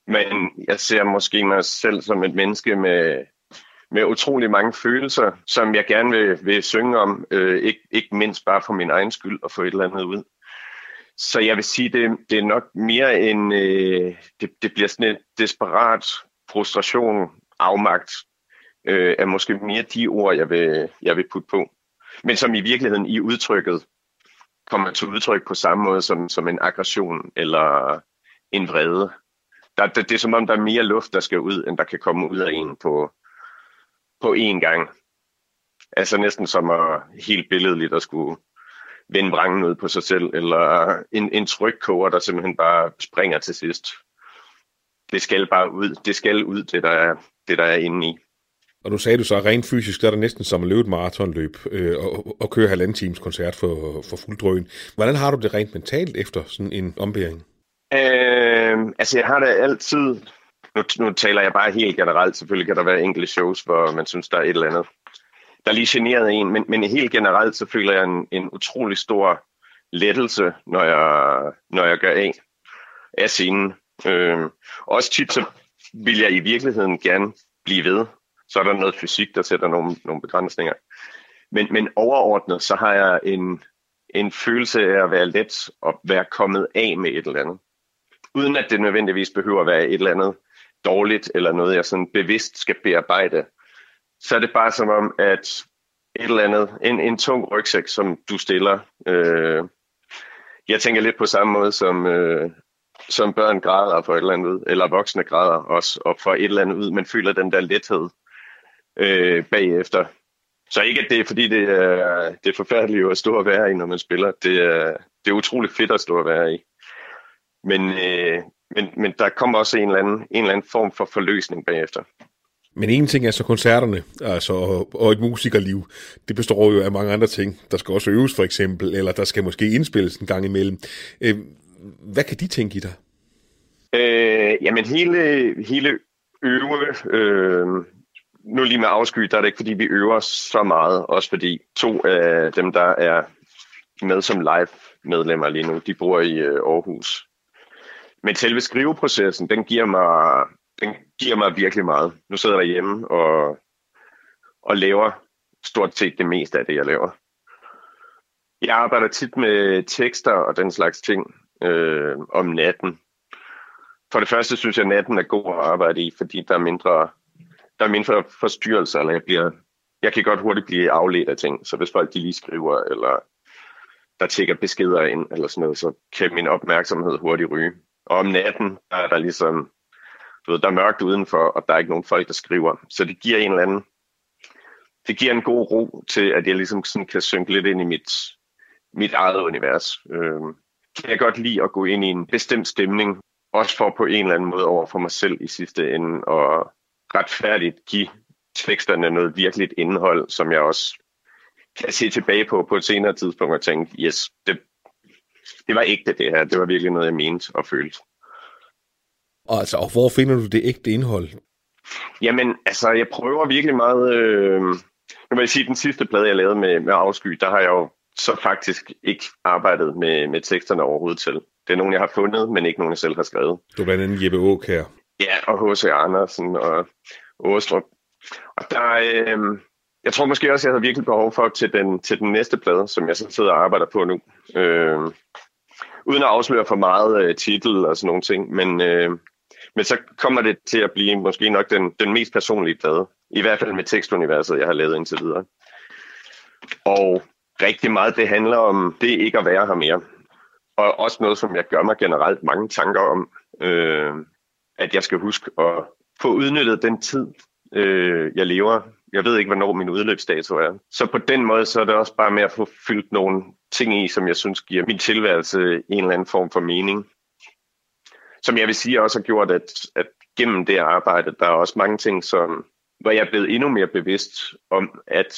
Men jeg ser måske mig selv som et menneske med, med utrolig mange følelser, som jeg gerne vil, vil synge om. Øh, ikke, ikke mindst bare for min egen skyld og få et eller andet ud. Så jeg vil sige, det, det er nok mere en... Øh, det, det bliver sådan et desperat frustration, afmagt, øh, er måske mere de ord, jeg vil, jeg vil putte på. Men som i virkeligheden i udtrykket kommer til udtryk på samme måde som, som en aggression eller en vrede. Der, det, det er som om, der er mere luft, der skal ud, end der kan komme ud af en på, på én gang. Altså næsten som at helt billedligt at skulle vende vrangen ud på sig selv, eller en, en trykkoger, der simpelthen bare springer til sidst. Det skal bare ud, det skal ud, det der er, det der er inde i. Og nu sagde du så, rent fysisk, der er det næsten som at løbe et maratonløb øh, og, og køre halvanden times koncert for, for fuld drøn. Hvordan har du det rent mentalt efter sådan en ombæring? Øh, altså jeg har det altid, nu, nu taler jeg bare helt generelt, selvfølgelig kan der være enkelte shows, hvor man synes, der er et eller andet, der lige generede en, men, men helt generelt, så føler jeg en, en utrolig stor lettelse, når jeg, når jeg gør af, af scenen. Øh, også tit, så vil jeg i virkeligheden gerne blive ved, så er der noget fysik, der sætter nogle, nogle begrænsninger, men, men overordnet, så har jeg en, en følelse af at være let og være kommet af med et eller andet. Uden at det nødvendigvis behøver at være et eller andet dårligt, eller noget, jeg sådan bevidst skal bearbejde, så er det bare som om, at et eller andet, en, en tung rygsæk, som du stiller. Øh, jeg tænker lidt på samme måde, som, øh, som børn græder for et eller andet ud, eller voksne græder også op for et eller andet ud, men føler den der lethed øh, bagefter. Så ikke, at det er, fordi det er, det er forfærdeligt at stå og være i, når man spiller. Det er, det er utroligt fedt at stå og være i. Men, øh, men, men der kommer også en eller, anden, en eller anden form for forløsning bagefter. Men en ting er så koncerterne, altså, og, og et musikerliv. Det består jo af mange andre ting. Der skal også øves for eksempel, eller der skal måske indspilles en gang imellem. Øh, hvad kan de ting give dig? Øh, jamen hele, hele øve... Øh, nu lige med Afsky, der er det ikke, fordi vi øver så meget. Også fordi to af dem, der er med som live-medlemmer lige nu, de bor i øh, Aarhus. Men selve skriveprocessen, den giver mig, den giver mig virkelig meget. Nu sidder jeg derhjemme og, og laver stort set det meste af det, jeg laver. Jeg arbejder tit med tekster og den slags ting øh, om natten. For det første synes jeg, at natten er god at arbejde i, fordi der er mindre, der er mindre forstyrrelser. Eller jeg, bliver, jeg kan godt hurtigt blive afledt af ting, så hvis folk de lige skriver, eller der tjekker beskeder ind, eller sådan noget, så kan min opmærksomhed hurtigt ryge. Og om natten, der er der ligesom, du ved, der er mørkt udenfor, og der er ikke nogen folk, der skriver. Så det giver en eller anden, det giver en god ro til, at jeg ligesom sådan kan synke lidt ind i mit, mit eget univers. Øh, kan jeg godt lide at gå ind i en bestemt stemning. også for på en eller anden måde over for mig selv i sidste ende, og retfærdigt give teksterne noget virkeligt indhold, som jeg også kan se tilbage på på et senere tidspunkt og tænke, yes, det, det var ægte det her, det var virkelig noget, jeg mente og følte. Og altså, og hvor finder du det ægte indhold? Jamen, altså, jeg prøver virkelig meget... Øh... Nu vil jeg sige, at den sidste plade, jeg lavede med, med Afsky, der har jeg jo så faktisk ikke arbejdet med, med teksterne overhovedet til. Det er nogen, jeg har fundet, men ikke nogen, jeg selv har skrevet. Du er blandt andet Jeppe Aakjær. Ja, og H C. Andersen og Aarestrup. Og der, øh, jeg tror måske også, jeg har virkelig behov for til den, til den næste plade, som jeg så sidder og arbejder på nu. Øh, uden at afsløre for meget øh, titel og sådan nogle ting, men... Øh, Men så kommer det til at blive måske nok den, den mest personlige plade. I hvert fald med tekstuniverset, jeg har lavet indtil videre. Og rigtig meget, det handler om det ikke at være her mere. Og også noget, som jeg gør mig generelt mange tanker om. Øh, at jeg skal huske at få udnyttet den tid, øh, jeg lever. Jeg ved ikke, hvornår min udløbsdato er. Så på den måde, så er det også bare med at få fyldt nogle ting i, som jeg synes giver min tilværelse en eller anden form for mening. Som jeg vil sige, også har gjort, at, at gennem det arbejde, der er også mange ting, som, hvor jeg er blevet endnu mere bevidst om, at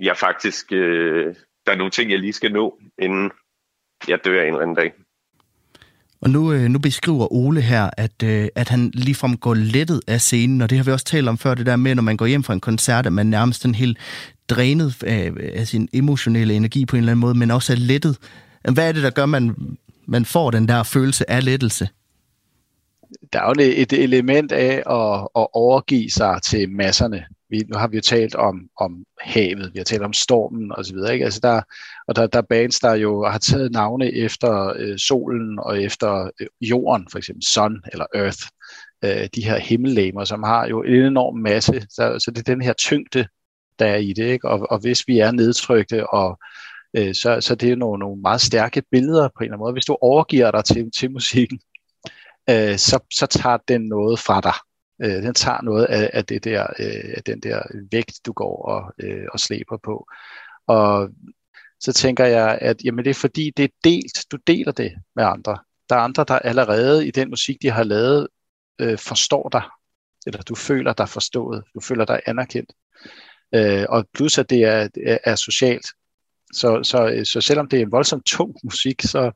jeg faktisk, øh, der er nogle ting, jeg lige skal nå, inden jeg dør en eller anden dag. Og nu, øh, nu beskriver Ole her, at, øh, at han ligefrem går lettet af scenen, og det har vi også talt om før, det der med, når man går hjem fra en koncert, at man nærmest den helt drænet af, af sin emotionelle energi på en eller anden måde, men også er lettet. Hvad er det, der gør, at man, man får den der følelse af lettelse? Der er jo et element af at, at overgive sig til masserne. Vi, nu har vi jo talt om, om havet, vi har talt om stormen osv. Altså der, og der, der er bands, der jo har taget navne efter øh, solen og efter øh, jorden, for eksempel Sun eller Earth. Øh, de her himmellegemer, som har jo en enorm masse. Så, så det er den her tyngde, der er i det. Ikke? Og, og hvis vi er nedtrykte og øh, så, så det er nogle, nogle meget stærke billeder på en eller anden måde. Hvis du overgiver dig til, til musikken, Øh, så, så tager den noget fra dig. Øh, den tager noget af, af, det der, øh, af den der vægt, du går og, øh, og slæber på. Og så tænker jeg, at jamen, det er fordi, det er delt. Du deler det med andre. Der er andre, der allerede i den musik, de har lavet, øh, forstår dig. Eller du føler dig forstået. Du føler dig anerkendt. Øh, og plus, at det er, er, er socialt. Så, så, så selvom det er en voldsomt tung musik så,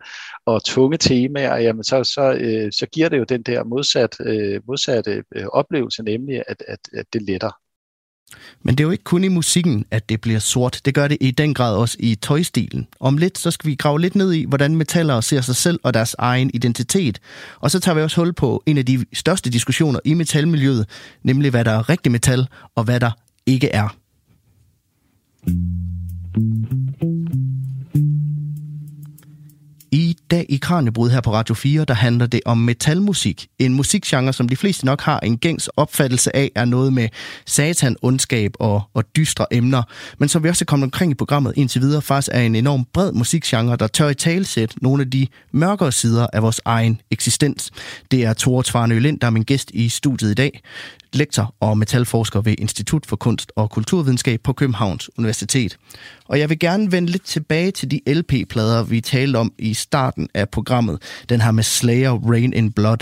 og tunge temaer, jamen så, så, øh, så giver det jo den der modsat, øh, modsatte øh, oplevelse, nemlig at, at, at det letter. Men det er jo ikke kun i musikken, at det bliver sort. Det gør det i den grad også i tøjstilen. Om lidt, så skal vi grave lidt ned i, hvordan metallere ser sig selv og deres egen identitet. Og så tager vi også hul på en af de største diskussioner i metalmiljøet, nemlig hvad der er rigtig metal og hvad der ikke er. I dag i Kraniebrud her på Radio fire, der handler det om metalmusik. En musikgenre, som de fleste nok har en gængs opfattelse af, er noget med satan, ondskab og, og dystre emner. Men som vi også er kommet omkring i programmet indtil videre, faktisk er en enorm bred musikgenre, der tør i talesæt nogle af de mørkere sider af vores egen eksistens. Det er Tore Tvarnø Lind, der er min gæst i studiet i dag. Lektor og metalforsker ved Institut for Kunst- og Kulturvidenskab på Københavns Universitet. Og jeg vil gerne vende lidt tilbage til de L P-plader, vi talte om i starten af programmet. Den her med Slayer, Reign in Blood.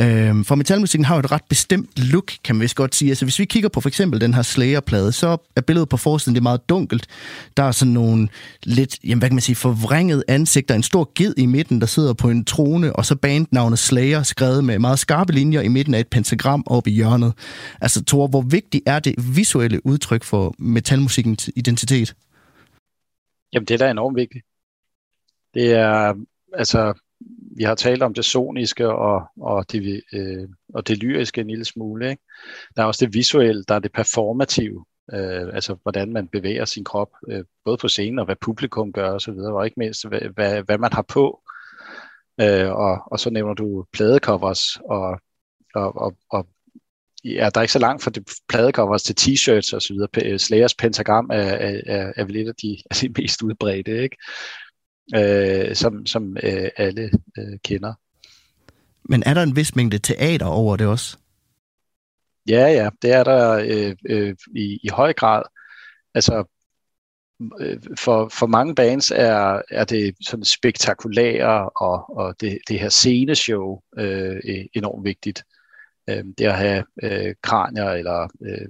Øhm, for metalmusikken har jo et ret bestemt look, kan man vist godt sige. Altså hvis vi kigger på for eksempel den her Slayer-plade, så er billedet på forsiden det meget dunkelt. Der er sådan nogle lidt, jamen hvad kan man sige, forvrængede ansigter. En stor ged i midten, der sidder på en trone, og så bandnavnet Slayer, skrevet med meget skarpe linjer i midten af et pentagram oppe i hjørnet. Altså Tore, hvor vigtigt er det visuelle udtryk for metalmusikkens identitet? Jamen det er da enormt vigtigt. Det er, altså, vi har talt om det soniske og, og, det, øh, og det lyriske en lille smule, ikke? Der er også det visuelle, der er det performative, øh, altså hvordan man bevæger sin krop, øh, både på scenen og hvad publikum gør osv., og ikke mindst hvad, hvad, hvad man har på. Øh, og, og så nævner du pladecovers og, og, og, og ja, der er ikke så langt fra pladecovers til t-shirts og så videre. Slayers pentagram er, er, er, er vel et af de, er de mest udbredte, ikke? Øh, som, som øh, alle øh, kender. Men er der en vis mængde teater over det også? Ja, ja, det er der øh, øh, i, i høj grad. Altså, For, for mange bands er, er det sådan spektakulære og, og det, det her sceneshow øh, enormt vigtigt. Øh, det at have øh, kranier eller øh,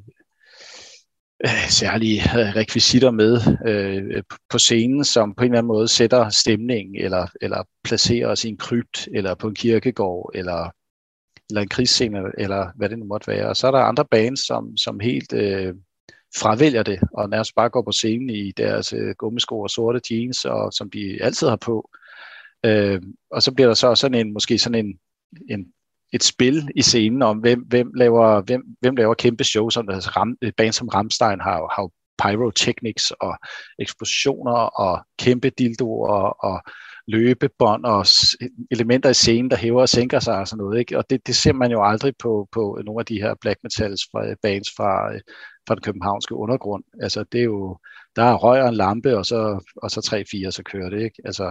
særlige rekvisitter med øh, på scenen, som på en eller anden måde sætter stemningen eller, eller placerer os i en krypt eller på en kirkegård eller, eller en krigsscene eller hvad det nu måtte være. Og så er der andre bands, som, som helt... Øh, fravælger det, og nærmest bare går på scenen i deres øh, gummisko og sorte jeans, og, som de altid har på. Øh, og så bliver der så sådan en, måske sådan en, en, et spil i scenen om, hvem, hvem, laver, hvem, hvem laver kæmpe show, som deres ram, band som Ramstein har, har pyrotechnics og eksplosioner og kæmpe dildoer og, og løbebånd og elementer i scenen, der hæver og sænker sig og sådan noget. Ikke? Og det, det ser man jo aldrig på, på nogle af de her black metals fra, bands fra... fra den københavnske undergrund. Altså det er jo, der er røg og en lampe, og så, og så tre fire, så kører det, ikke? Altså.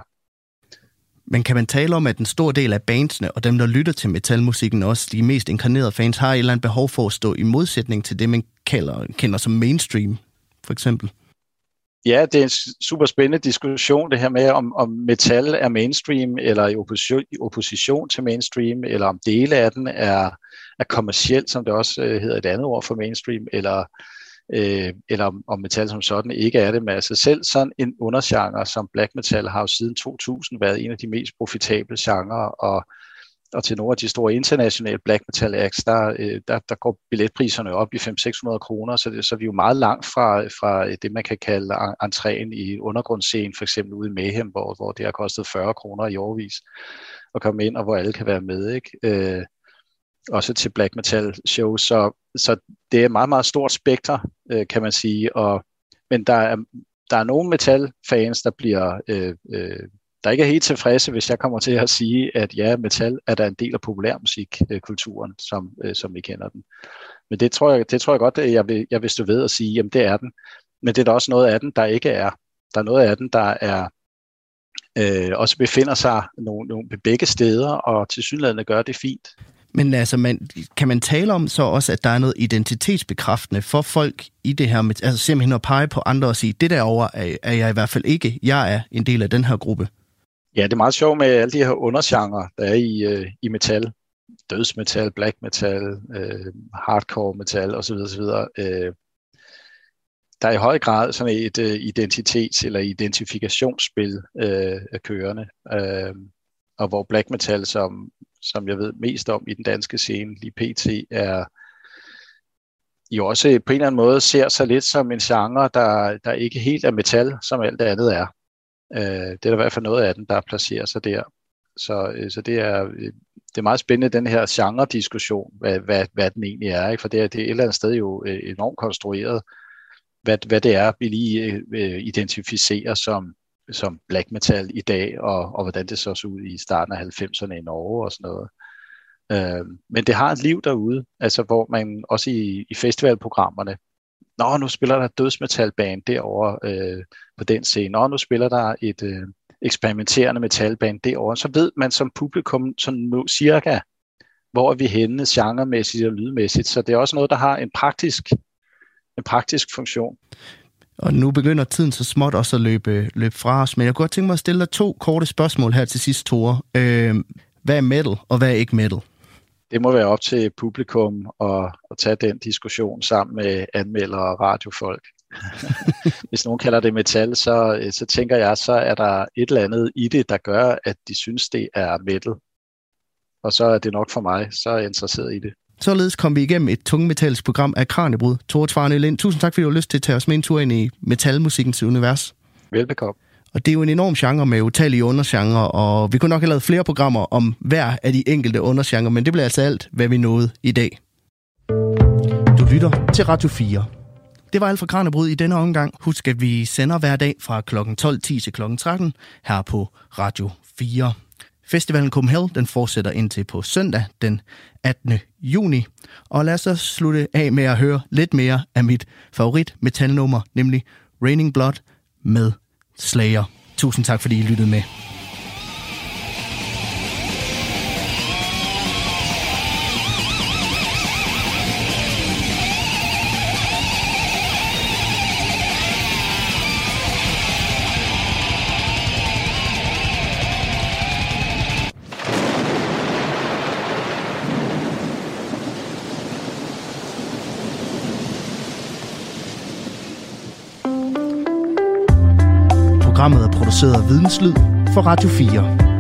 Men kan man tale om, at en stor del af bandsene, og dem der lytter til metalmusikken også, de mest inkarnerede fans, har et eller andet behov for at stå i modsætning til det, man kalder, kender som mainstream, for eksempel? Ja, det er en super spændende diskussion, det her med, om, om metal er mainstream, eller i opposition, i opposition til mainstream, eller om dele af den er, er kommerciel, som det også øh, hedder et andet ord for mainstream, eller, øh, eller om, om metal som sådan ikke er det. Men altså selv sådan en undergenre som black metal har jo siden to tusind været en af de mest profitable genrer, og, og til nogle af de store internationale black metal acts, der, øh, der, der går billetpriserne op i fem hundrede til seks hundrede kroner, så, så vi er jo meget langt fra, fra det, man kan kalde entréen i undergrundsscenen, for eksempel ude i Mayhem, hvor, hvor det har kostet fyrre kroner i årvis at komme ind, og hvor alle kan være med, ikke? Øh, også til black metal shows, så, så det er et meget, meget stort spektre, øh, kan man sige, og, men der er, der er nogle metalfans, der bliver, øh, øh, der ikke er helt tilfredse, hvis jeg kommer til at sige, at ja, metal er der en del af populærmusikkulturen, som, øh, som vi kender den. Men det tror jeg, det tror jeg godt, at jeg vil, jeg vil stå ved at sige, jamen det er den, men det er der også noget af den, der ikke er. Der er noget af den, der er øh, også befinder sig nogle, nogle, begge steder, og tilsyneladende gør det fint. Men altså, man, kan man tale om så også, at der er noget identitetsbekræftende for folk i det her, med, altså simpelthen at pege på andre og sige, det derovre er, er jeg i hvert fald ikke, jeg er en del af den her gruppe? Ja, det er meget sjovt med alle de her undergenre, der er i, øh, i metal. Dødsmetal, black metal, øh, hardcore metal osv. osv. Øh, der er i høj grad sådan et øh, identitets- eller identifikationsspil øh, af kørende, øh, og hvor black metal som... som jeg ved mest om i den danske scene, lige pt, er jo også på en eller anden måde ser sig lidt som en genre, der, der ikke helt er metal, som alt det andet er. Øh, det er der i hvert fald noget af den, der placerer sig der. Så, øh, så det, er, øh, det er meget spændende, den her genre-diskussion, hvad, hvad, hvad den egentlig er, ikke? For det er, det er et eller andet sted jo øh, enormt konstrueret, hvad, hvad det er, vi lige øh, identificerer som som black metal i dag, og, og hvordan det så så ud i starten af halvfemserne i Norge og sådan noget. Øh, men det har et liv derude, altså hvor man også i, i festivalprogrammerne, nå, nu spiller der dødsmetalband derovre øh, på den scene, nå, nu spiller der et øh, eksperimenterende metalband derovre, så ved man som publikum sådan nu cirka, hvor er vi henne genremæssigt og lydmæssigt, så det er også noget, der har en praktisk, en praktisk funktion. Og nu begynder tiden så småt også at løbe, løbe fra os, men jeg kunne godt tænke mig at stille dig to korte spørgsmål her til sidst, Tore. Øh, hvad er metal, og hvad er ikke metal? Det må være op til publikum at, at tage den diskussion sammen med anmeldere og radiofolk. Hvis nogen kalder det metal, så, så tænker jeg, så er der et eller andet i det, der gør, at de synes, det er metal. Og så er det nok for mig, så er jeg interesseret i det. Således kom vi igennem et tungmetalsk program af Kraniebrud. Tore Tvarnø Lind, tusind tak, fordi du har lyst til at tage os med en tur ind i metalmusikkens univers. Velbekomme. Og det er jo en enorm genre med utallige undergenre, og vi kunne nok have lavet flere programmer om hver af de enkelte undergenre, men det blev altså alt, hvad vi nåede i dag. Du lytter til Radio fire. Det var alt fra Kraniebrud i denne omgang. Husk, at vi sender hver dag fra klokken tolv ti til klokken tretten her på Radio fire. Festivalen Copenhell, den fortsætter indtil på søndag den attende juni. Og lad os så slutte af med at høre lidt mere af mit favorit metalnummer, nemlig Reign in Blood med Slayer. Tusind tak, fordi I lyttede med. Programmet er produceret af Videnslyd for Radio fire.